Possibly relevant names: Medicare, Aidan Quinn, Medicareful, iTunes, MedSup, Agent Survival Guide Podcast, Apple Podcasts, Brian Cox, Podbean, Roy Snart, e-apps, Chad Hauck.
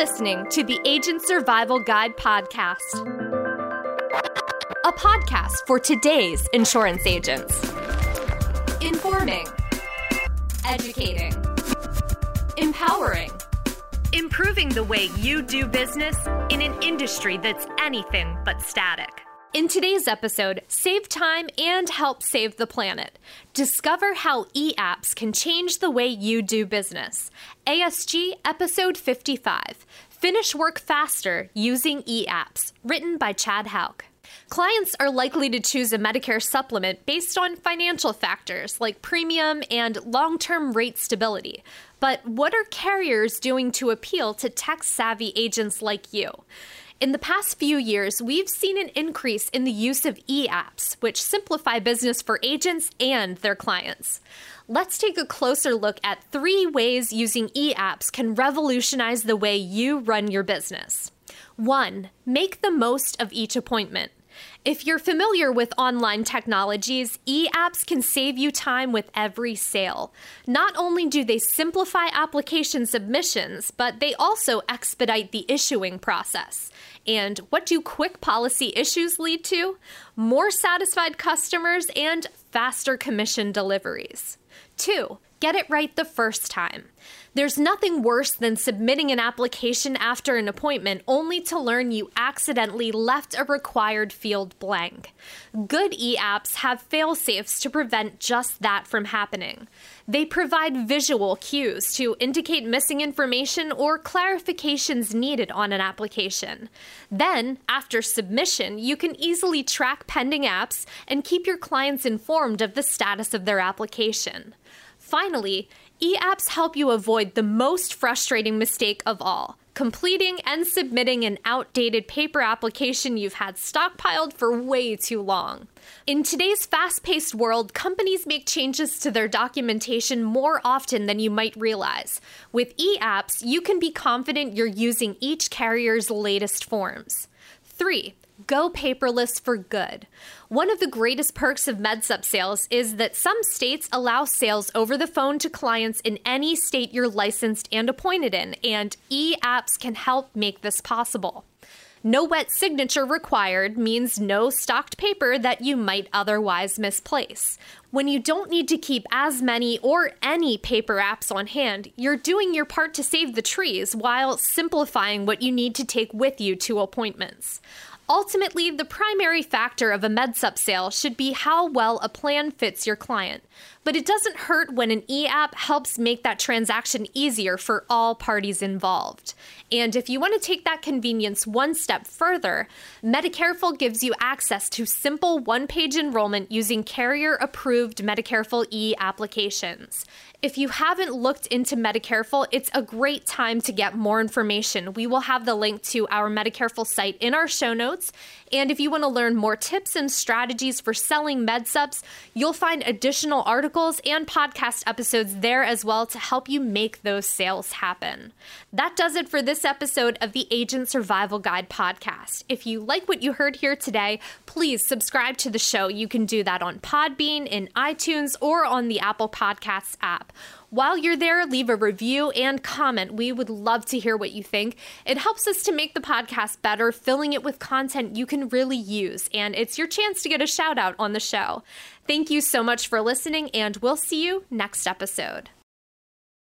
listening to the Agent Survival Guide Podcast, a podcast for today's insurance agents. Informing, educating, empowering, improving the way you do business in an industry that's anything but static. In today's episode, save time and help save the planet. Discover how e-apps can change the way you do business. ASG Episode 55, Finish Work Faster Using E-Apps, written by Chad Hauck. Clients are likely to choose a Medicare supplement based on financial factors like premium and long-term rate stability. But what are carriers doing to appeal to tech-savvy agents like you? In the past few years, we've seen an increase in the use of e-apps, which simplify business for agents and their clients. Let's take a closer look at 3 ways using e-apps can revolutionize the way you run your business. 1. Make the most of each appointment. If you're familiar with online technologies, e-apps can save you time with every sale. Not only do they simplify application submissions, but they also expedite the issuing process. And what do quick policy issues lead to? More satisfied customers and faster commission deliveries. 2. Get it right the first time. There's nothing worse than submitting an application after an appointment only to learn you accidentally left a required field blank. Good e-apps have fail-safes to prevent just that from happening. They provide visual cues to indicate missing information or clarifications needed on an application. Then, after submission, you can easily track pending apps and keep your clients informed of the status of their application. Finally, e-apps help you avoid the most frustrating mistake of all, completing and submitting an outdated paper application you've had stockpiled for way too long. In today's fast-paced world, companies make changes to their documentation more often than you might realize. With e-apps, you can be confident you're using each carrier's latest forms. 3. Go paperless for good. One of the greatest perks of MedSup sales is that some states allow sales over the phone to clients in any state you're licensed and appointed in, and e-apps can help make this possible. No wet signature required means no stocked paper that you might otherwise misplace. When you don't need to keep as many or any paper apps on hand, you're doing your part to save the trees while simplifying what you need to take with you to appointments. Ultimately, the primary factor of a MedSup sale should be how well a plan fits your client. But it doesn't hurt when an e-app helps make that transaction easier for all parties involved. And if you want to take that convenience one step further, Medicareful gives you access to simple one-page enrollment using carrier-approved Medicareful e-applications. If you haven't looked into Medicareful, it's a great time to get more information. We will have the link to our Medicareful site in our show notes. And if you want to learn more tips and strategies for selling MedSups, you'll find additional articles and podcast episodes there as well to help you make those sales happen. That does it for this episode of the Agent Survival Guide Podcast. If you like what you heard here today, please subscribe to the show. You can do that on Podbean, in iTunes, or on the Apple Podcasts app. While you're there, leave a review and comment. We would love to hear what you think. It helps us to make the podcast better, filling it with content you can really use, and it's your chance to get a shout out on the show. Thank you so much for listening, and we'll see you next episode.